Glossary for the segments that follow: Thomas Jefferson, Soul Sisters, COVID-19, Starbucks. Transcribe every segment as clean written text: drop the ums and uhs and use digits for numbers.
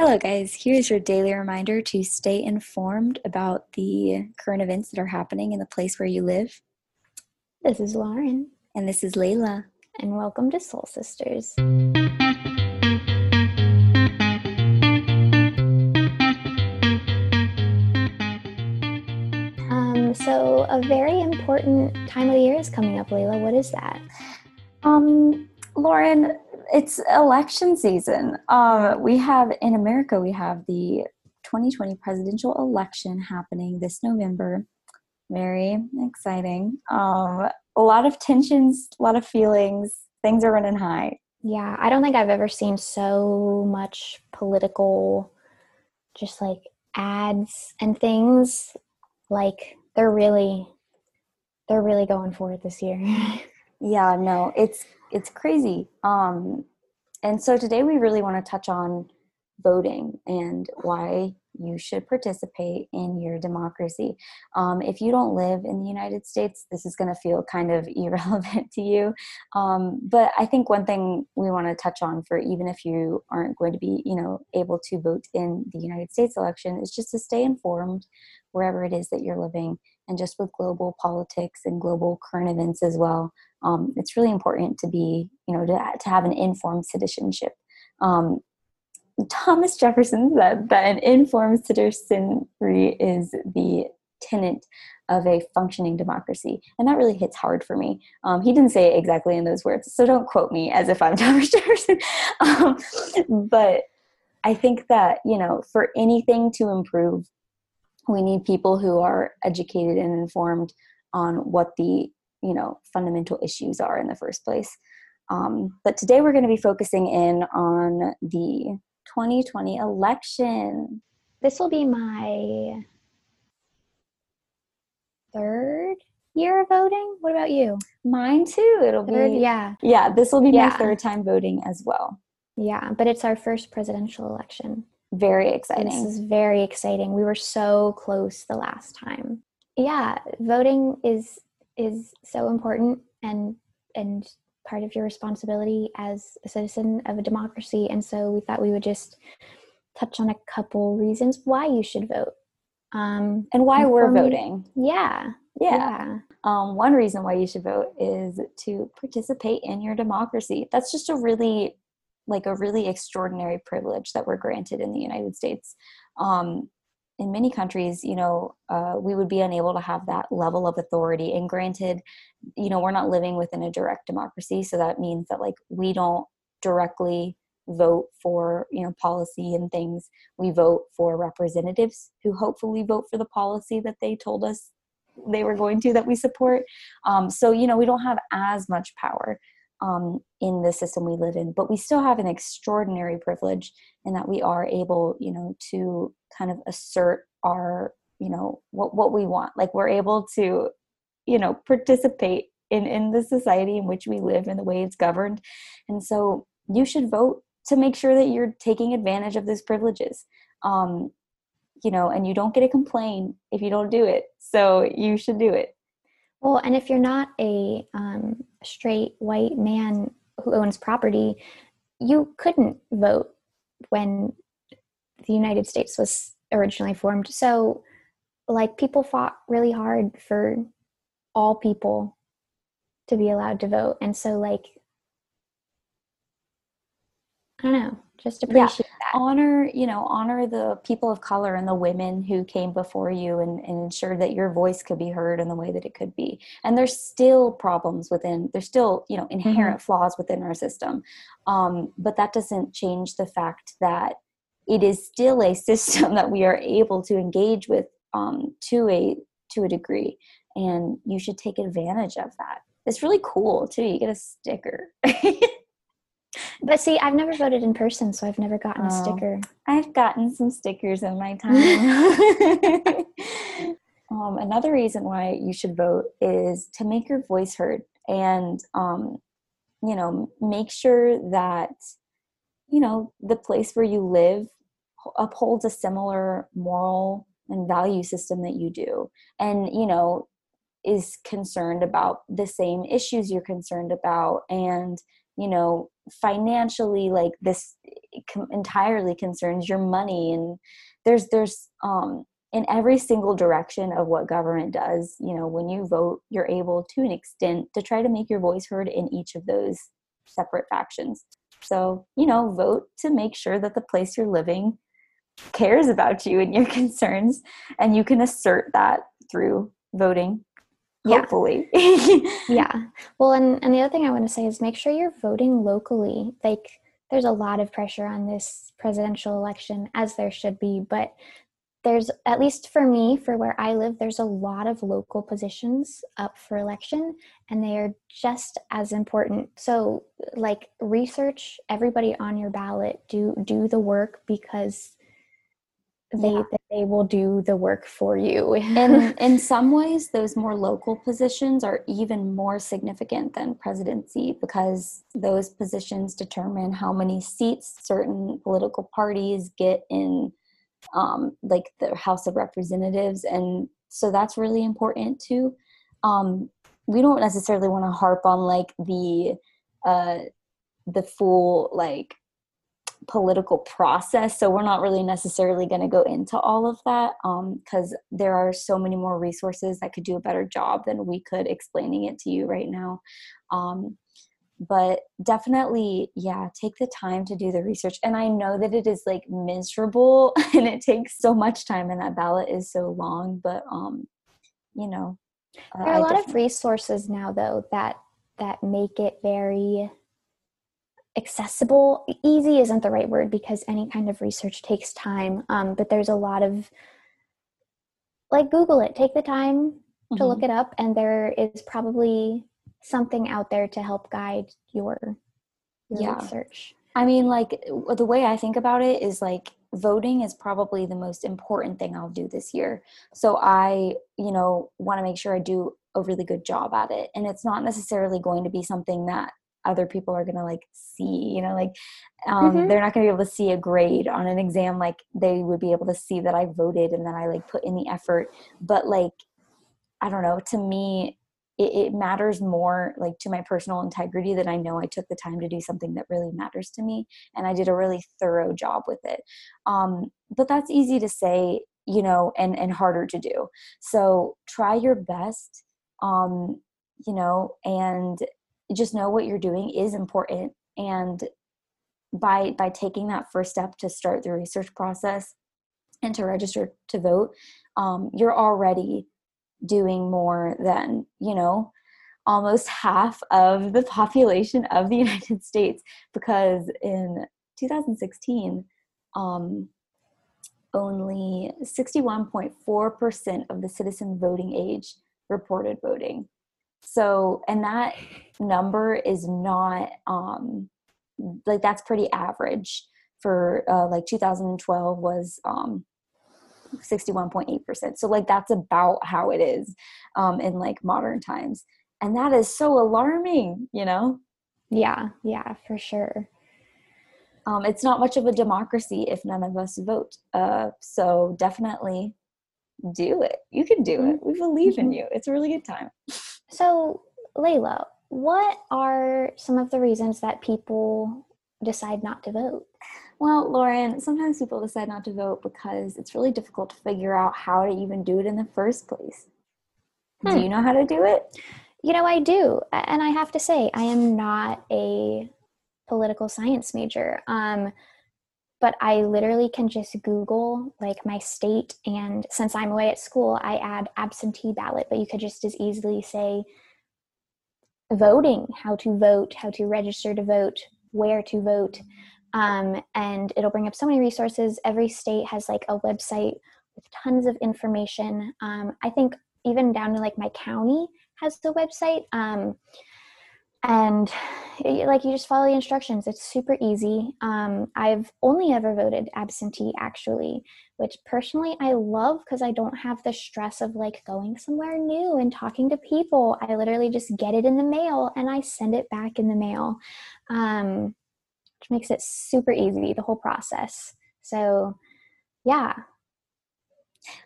Hello guys, here's your daily reminder to stay informed about the current events that are happening in the place where you live. This is Lauren. And this is Layla. And welcome to Soul Sisters. So a very important time of the year is coming up, Layla. What is that? Lauren, it's election season. In America, we have the 2020 presidential election happening this November. Very exciting. A lot of tensions, a lot of feelings. Things are running high. Yeah, I don't think I've ever seen so much political, just like ads and things. Like they're really going for it this year. Yeah, no, it's crazy. And so today we really want to touch on voting and why you should participate in your democracy. If you don't live in the United States, this is going to feel kind of irrelevant to you. But I think one thing we want to touch on for even if you aren't going to be, able to vote in the United States election is just to stay informed wherever it is that you're living. And just with global politics and global current events as well, it's really important to be, to have an informed citizenship. Thomas Jefferson said that an informed citizenry is the tenet of a functioning democracy. And that really hits hard for me. He didn't say it exactly in those words, so don't quote me as if I'm Thomas Jefferson. But I think that, for anything to improve, we need people who are educated and informed on what the, fundamental issues are in the first place. But today we're going to be focusing in on the 2020 election. This will be my third year of voting. What about you? Mine too. This will be my third time voting as well. Yeah, but it's our first presidential election. Very exciting. This is very exciting. We were so close the last time. Yeah, voting is so important and part of your responsibility as a citizen of a democracy. And so we thought we would just touch on a couple reasons why you should vote. And why we're voting. Yeah. One reason why you should vote is to participate in your democracy. That's just a really extraordinary privilege that we're granted in the United States. In many countries, we would be unable to have that level of authority. And granted, we're not living within a direct democracy. So that means that we don't directly vote for, policy and things. We vote for representatives who hopefully vote for the policy that they told us they were going to, that we support. So we don't have as much power in the system we live in, but we still have an extraordinary privilege in that we are able, to kind of assert our, what we want. Like we're able to, participate in the society in which we live and the way it's governed. And so you should vote to make sure that you're taking advantage of those privileges. And you don't get to complain if you don't do it. So you should do it. Well, and if you're not a straight white man who owns property, you couldn't vote when the United States was originally formed. So, people fought really hard for all people to be allowed to vote. And so, I don't know, just appreciate that. Honor the people of color and the women who came before you and ensure that your voice could be heard in the way that it could be. And there's still problems inherent flaws within our system. But that doesn't change the fact that it is still a system that we are able to engage with to a degree. And you should take advantage of that. It's really cool too. You get a sticker. But see, I've never voted in person, so I've never gotten a sticker. I've gotten some stickers in my time. Another reason why you should vote is to make your voice heard and, make sure that, the place where you live upholds a similar moral and value system that you do. And, is concerned about the same issues you're concerned about and, you know, financially, like this entirely concerns your money. And there's in every single direction of what government does, you know, when you vote, you're able to an extent to try to make your voice heard in each of those separate factions. So, you know, vote to make sure that the place you're living cares about you and your concerns, and you can assert that through voting. Hopefully. Yeah. Well, and the other thing I want to say is make sure you're voting locally. Like, there's a lot of pressure on this presidential election, as there should be, but there's, at least for me, for where I live, there's a lot of local positions up for election, and they are just as important. So, like, research everybody on your ballot, do the work, because they will do the work for you. And in some ways, those more local positions are even more significant than presidency, because those positions determine how many seats certain political parties get in, like the House of Representatives. And so that's really important too. We don't necessarily want to harp on like the full like political process, so we're not really necessarily going to go into all of that, because there are so many more resources that could do a better job than we could explaining it to you right now. But definitely, take the time to do the research. And I know that it is like miserable and it takes so much time and that ballot is so long, but you know, there are a lot of resources now though that make it very accessible. Easy isn't the right word, because any kind of research takes time, but there's a lot of, like, Google it, take the time to look it up, and there is probably something out there to help guide your research. I mean, like, the way I think about it is like voting is probably the most important thing I'll do this year, so I, you know, want to make sure I do a really good job at it. And it's not necessarily going to be something that other people are going to like see, you know, like they're not going to be able to see a grade on an exam. Like, they would be able to see that I voted and that I like put in the effort. But like, I don't know, to me, it matters more like to my personal integrity that I know I took the time to do something that really matters to me, and I did a really thorough job with it. But that's easy to say, you know, and harder to do. So try your best, you know, and just know what you're doing is important. And by taking that first step to start the research process and to register to vote, you're already doing more than, you know, almost half of the population of the United States, because in 2016, only 61.4% of the citizen voting age reported voting. So, and that number is not, like, that's pretty average for, like, 2012 was 61.8%. So, like, that's about how it is in, like, modern times. And that is so alarming, you know? Yeah, for sure. It's not much of a democracy if none of us vote. So definitely do it. You can do it. We believe in you. It's a really good time. So, Layla, what are some of the reasons that people decide not to vote? Well, Lauren, sometimes people decide not to vote because it's really difficult to figure out how to even do it in the first place. Do you know how to do it? You know, I do. And I have to say, I am not a political science major, but I literally can just Google, like, my state, and since I'm away at school, I add absentee ballot, but you could just as easily say voting, how to vote, how to register to vote, where to vote, and it'll bring up so many resources. Every state has, like, a website with tons of information. I think even down to, like, my county has the website, and, like, you just follow the instructions. It's super easy. I've only ever voted absentee, actually, which personally I love, because I don't have the stress of, like, going somewhere new and talking to people. I literally just get it in the mail and I send it back in the mail, which makes it super easy, the whole process. So, yeah.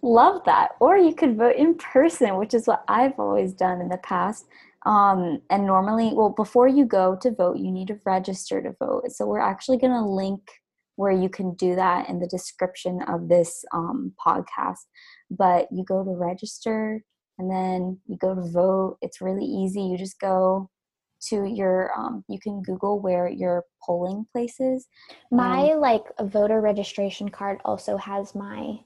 Love that. Or you could vote in person, which is what I've always done in the past. And normally, well, before you go to vote, you need to register to vote. So we're actually going to link where you can do that in the description of this podcast. But you go to register and then you go to vote. It's really easy. You just go to your, you can Google where your polling place is. My like voter registration card also has my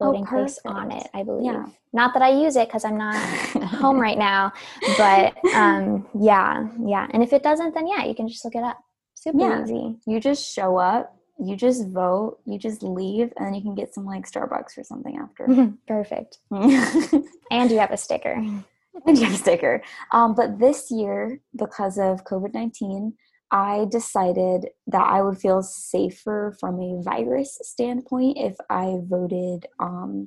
voting place on it, I believe. Yeah. Not that I use it because I'm not at home right now, but yeah. And if it doesn't, then yeah, you can just look it up. Super easy. You just show up, you just vote, you just leave, and then you can get some like Starbucks or something after. Perfect. And you have a sticker. But this year, because of COVID-19, I decided that I would feel safer from a virus standpoint if I voted via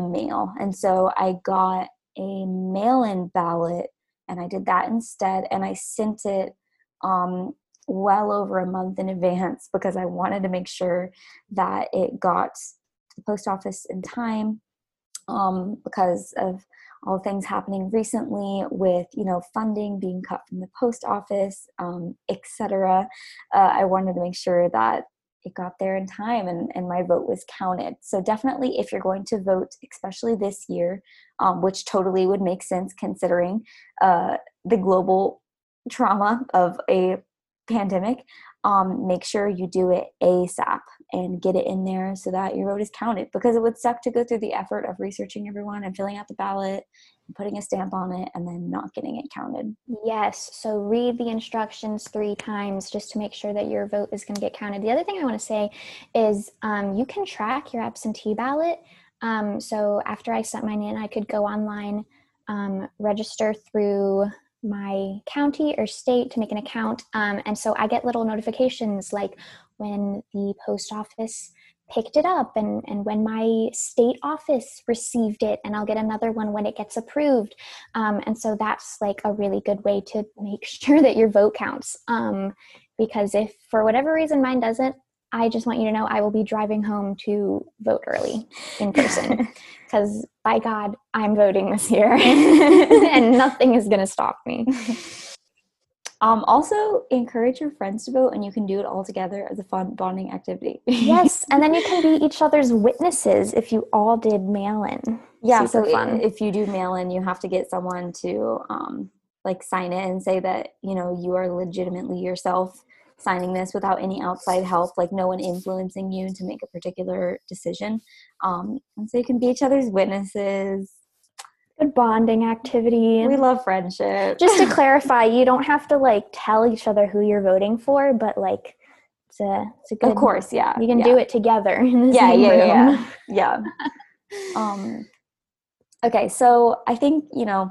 mail. And so I got a mail-in ballot, and I did that instead, and I sent it well over a month in advance because I wanted to make sure that it got to the post office in time because of all things happening recently with, you know, funding being cut from the post office, etc. I wanted to make sure that it got there in time and my vote was counted. So definitely if you're going to vote, especially this year, which totally would make sense considering the global trauma of a pandemic, make sure you do it ASAP and get it in there so that your vote is counted, because it would suck to go through the effort of researching everyone and filling out the ballot and putting a stamp on it and then not getting it counted. Yes. So read the instructions 3 times just to make sure that your vote is going to get counted. The other thing I want to say is you can track your absentee ballot. So after I sent mine in, I could go online, register through my county or state to make an account. And so I get little notifications like when the post office picked it up and when my state office received it, and I'll get another one when it gets approved. And so that's like a really good way to make sure that your vote counts. Because if for whatever reason mine doesn't, I just want you to know I will be driving home to vote early in person because by God, I'm voting this year and nothing is going to stop me. Also, encourage your friends to vote, and you can do it all together as a fun bonding activity. Yes, and then you can be each other's witnesses if you all did mail-in. Yeah, super so fun. If you do mail-in, you have to get someone to like sign it and say that, you know, you are legitimately yourself signing this without any outside help, like no one influencing you to make a particular decision. And so you can be each other's witnesses. Good bonding activity. We love friendship. Just to clarify, you don't have to like tell each other who you're voting for, but like it's a good. Of course, yeah. You can do it together in the same room. Yeah. Okay, so I think, you know,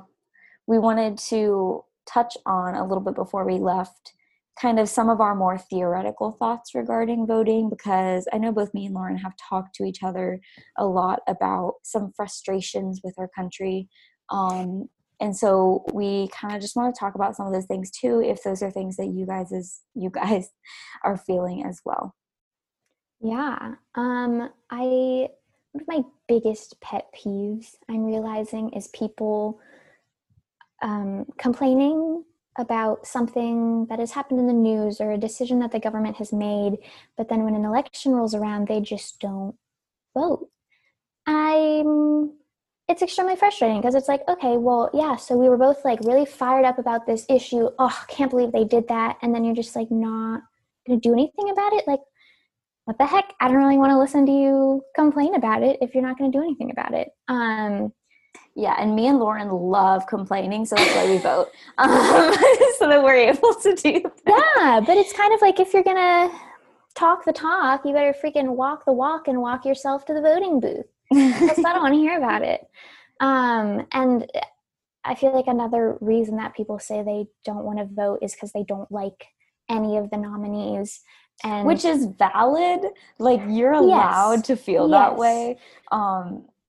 we wanted to touch on a little bit before we left kind of some of our more theoretical thoughts regarding voting, because I know both me and Lauren have talked to each other a lot about some frustrations with our country. And so we kind of just want to talk about some of those things too, if those are things that you guys are feeling as well. Yeah. One of my biggest pet peeves I'm realizing is people complaining about something that has happened in the news or a decision that the government has made, but then when an election rolls around, they just don't vote. It's extremely frustrating because it's like, okay, well, yeah, so we were both like really fired up about this issue. Oh, I can't believe they did that. And then you're just like not going to do anything about it. Like, what the heck? I don't really want to listen to you complain about it if you're not going to do anything about it. Yeah, and me and Lauren love complaining, so that's why we vote. So that we're able to do that. Yeah, but it's kind of like if you're going to talk the talk, you better freaking walk the walk and walk yourself to the voting booth. Because I don't want to hear about it. And I feel like another reason that people say they don't want to vote is because they don't like any of the nominees. And which is valid. Like, you're allowed to feel that way.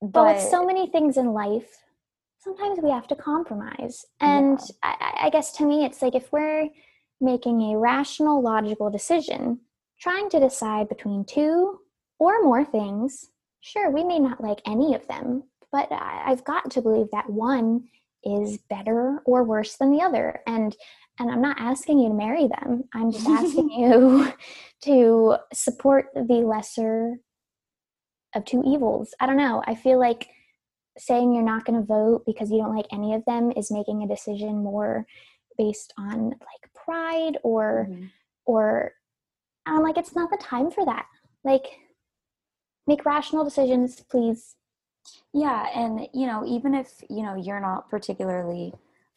But with so many things in life, sometimes we have to compromise. And I guess to me, it's like if we're making a rational, logical decision, trying to decide between 2 or more things, sure, we may not like any of them, but I've got to believe that one is better or worse than the other. And I'm not asking you to marry them. I'm just asking you to support the lesser of two evils. I don't know. I feel like saying you're not going to vote because you don't like any of them is making a decision more based on like pride or I'm like, it's not the time for that. Like, make rational decisions, please. Yeah. And, you know, even if, you know, you're not particularly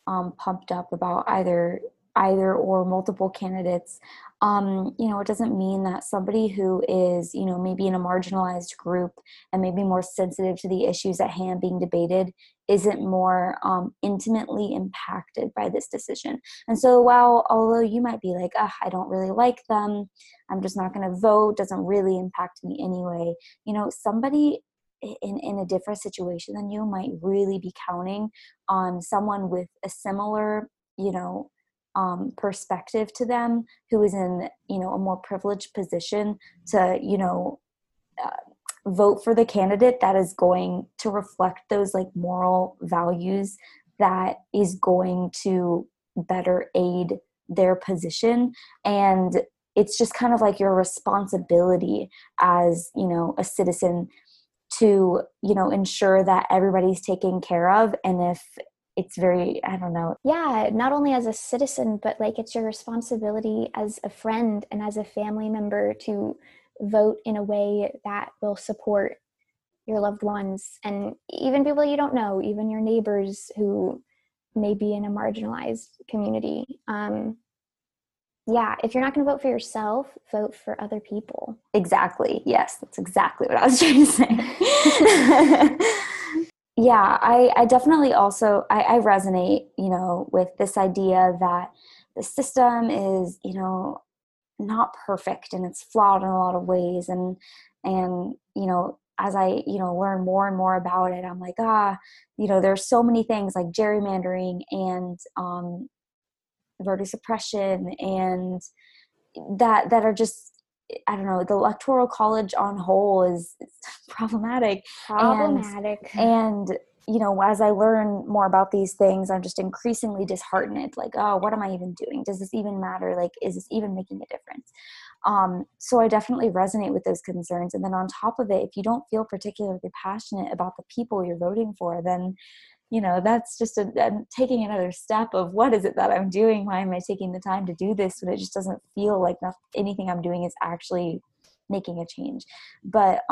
pumped up about either or multiple candidates, you know, it doesn't mean that somebody who is, you know, maybe in a marginalized group and maybe more sensitive to the issues at hand being debated isn't more intimately impacted by this decision. And so although you might be like, I don't really like them, I'm just not going to vote, doesn't really impact me anyway, you know, somebody in a different situation than you might really be counting on someone with a similar, you know, perspective to them, who is in, you know, a more privileged position to, you know, vote for the candidate that is going to reflect those like moral values that is going to better aid their position. And it's just kind of like your responsibility as, you know, a citizen to, you know, ensure that everybody's taken care of. And if it's very, I don't know. Yeah, not only as a citizen, but like it's your responsibility as a friend and as a family member to vote in a way that will support your loved ones and even people you don't know, even your neighbors who may be in a marginalized community. Yeah, if you're not going to vote for yourself, vote for other people. Exactly. Yes, that's exactly what I was trying to say. Yeah, I definitely also, I resonate, you know, with this idea that the system is, you know, not perfect and it's flawed in a lot of ways. And, you know, as I, you know, learn more and more about it, I'm like, you know, there's so many things like gerrymandering and voter suppression and that are just, I don't know, the Electoral College on whole is problematic. And, you know, as I learn more about these things, I'm just increasingly disheartened. Like, what am I even doing? Does this even matter? Like, is this even making a difference? So I definitely resonate with those concerns. And then on top of it, if you don't feel particularly passionate about the people you're voting for, then, you know, that's just taking another step of what is it that I'm doing? Why am I taking the time to do this? But it just doesn't feel like anything I'm doing is actually making a change. But,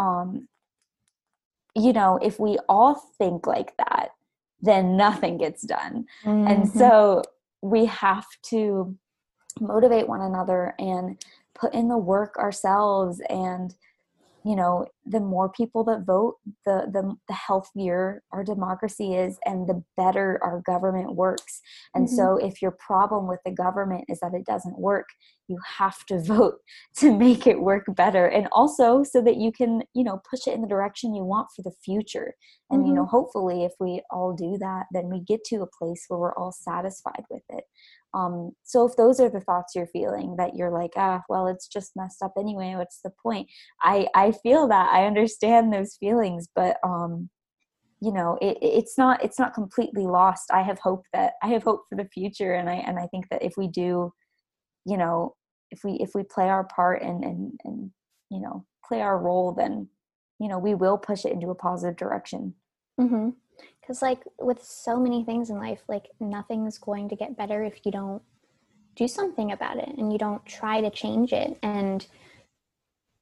you know, if we all think like that, then nothing gets done. Mm-hmm. And so we have to motivate one another and put in the work ourselves. And, you know, the more people that vote, the healthier our democracy is and the better our government works. And so if your problem with the government is that it doesn't work, you have to vote to make it work better. And also so that you can, you know, push it in the direction you want for the future. And, you know, hopefully if we all do that, then we get to a place where we're all satisfied with it. So if those are the thoughts you're feeling, that you're like, well, it's just messed up anyway, what's the point? I feel that. I understand those feelings, but, you know, it's not completely lost. I have hope for the future. And I think that if we do, you know, if we play our part and, you know, play our role, then, you know, we will push it into a positive direction. Mm-hmm. Because, like, with so many things in life, like, nothing's going to get better if you don't do something about it and you don't try to change it. And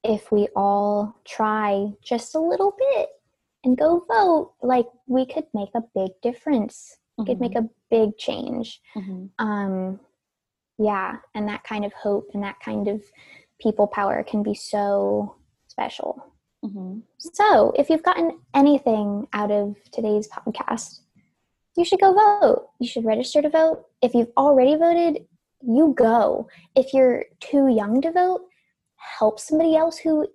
if we all try just a little bit and go vote, like, we could make a big difference. We could make a big change. Yeah, and that kind of hope and that kind of people power can be so special. So if you've gotten anything out of today's podcast, you should go vote. You should register to vote. If you've already voted, you go. If you're too young to vote, help somebody else who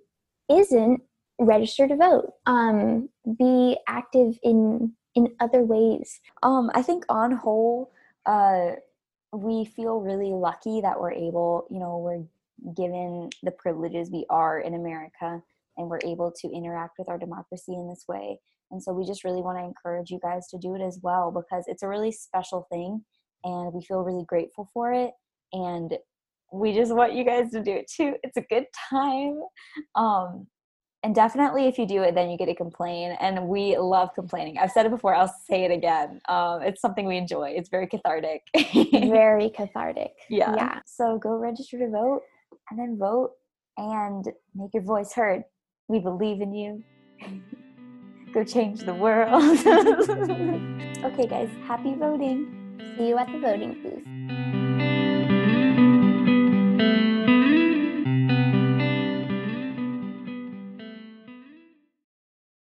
isn't register to vote. Be active in other ways. I think on whole, we feel really lucky that we're given the privileges we are in America and we're able to interact with our democracy in this way. And so we just really want to encourage you guys to do it as well, because it's a really special thing and we feel really grateful for it. And we just want you guys to do it too. It's a good time. And definitely if you do it, then you get to complain. And we love complaining. I've said it before. I'll say it again. It's something we enjoy. It's very cathartic. Very cathartic. Yeah. So go register to vote and then vote and make your voice heard. We believe in you. Go change the world. Okay, guys. Happy voting. See you at the voting booth.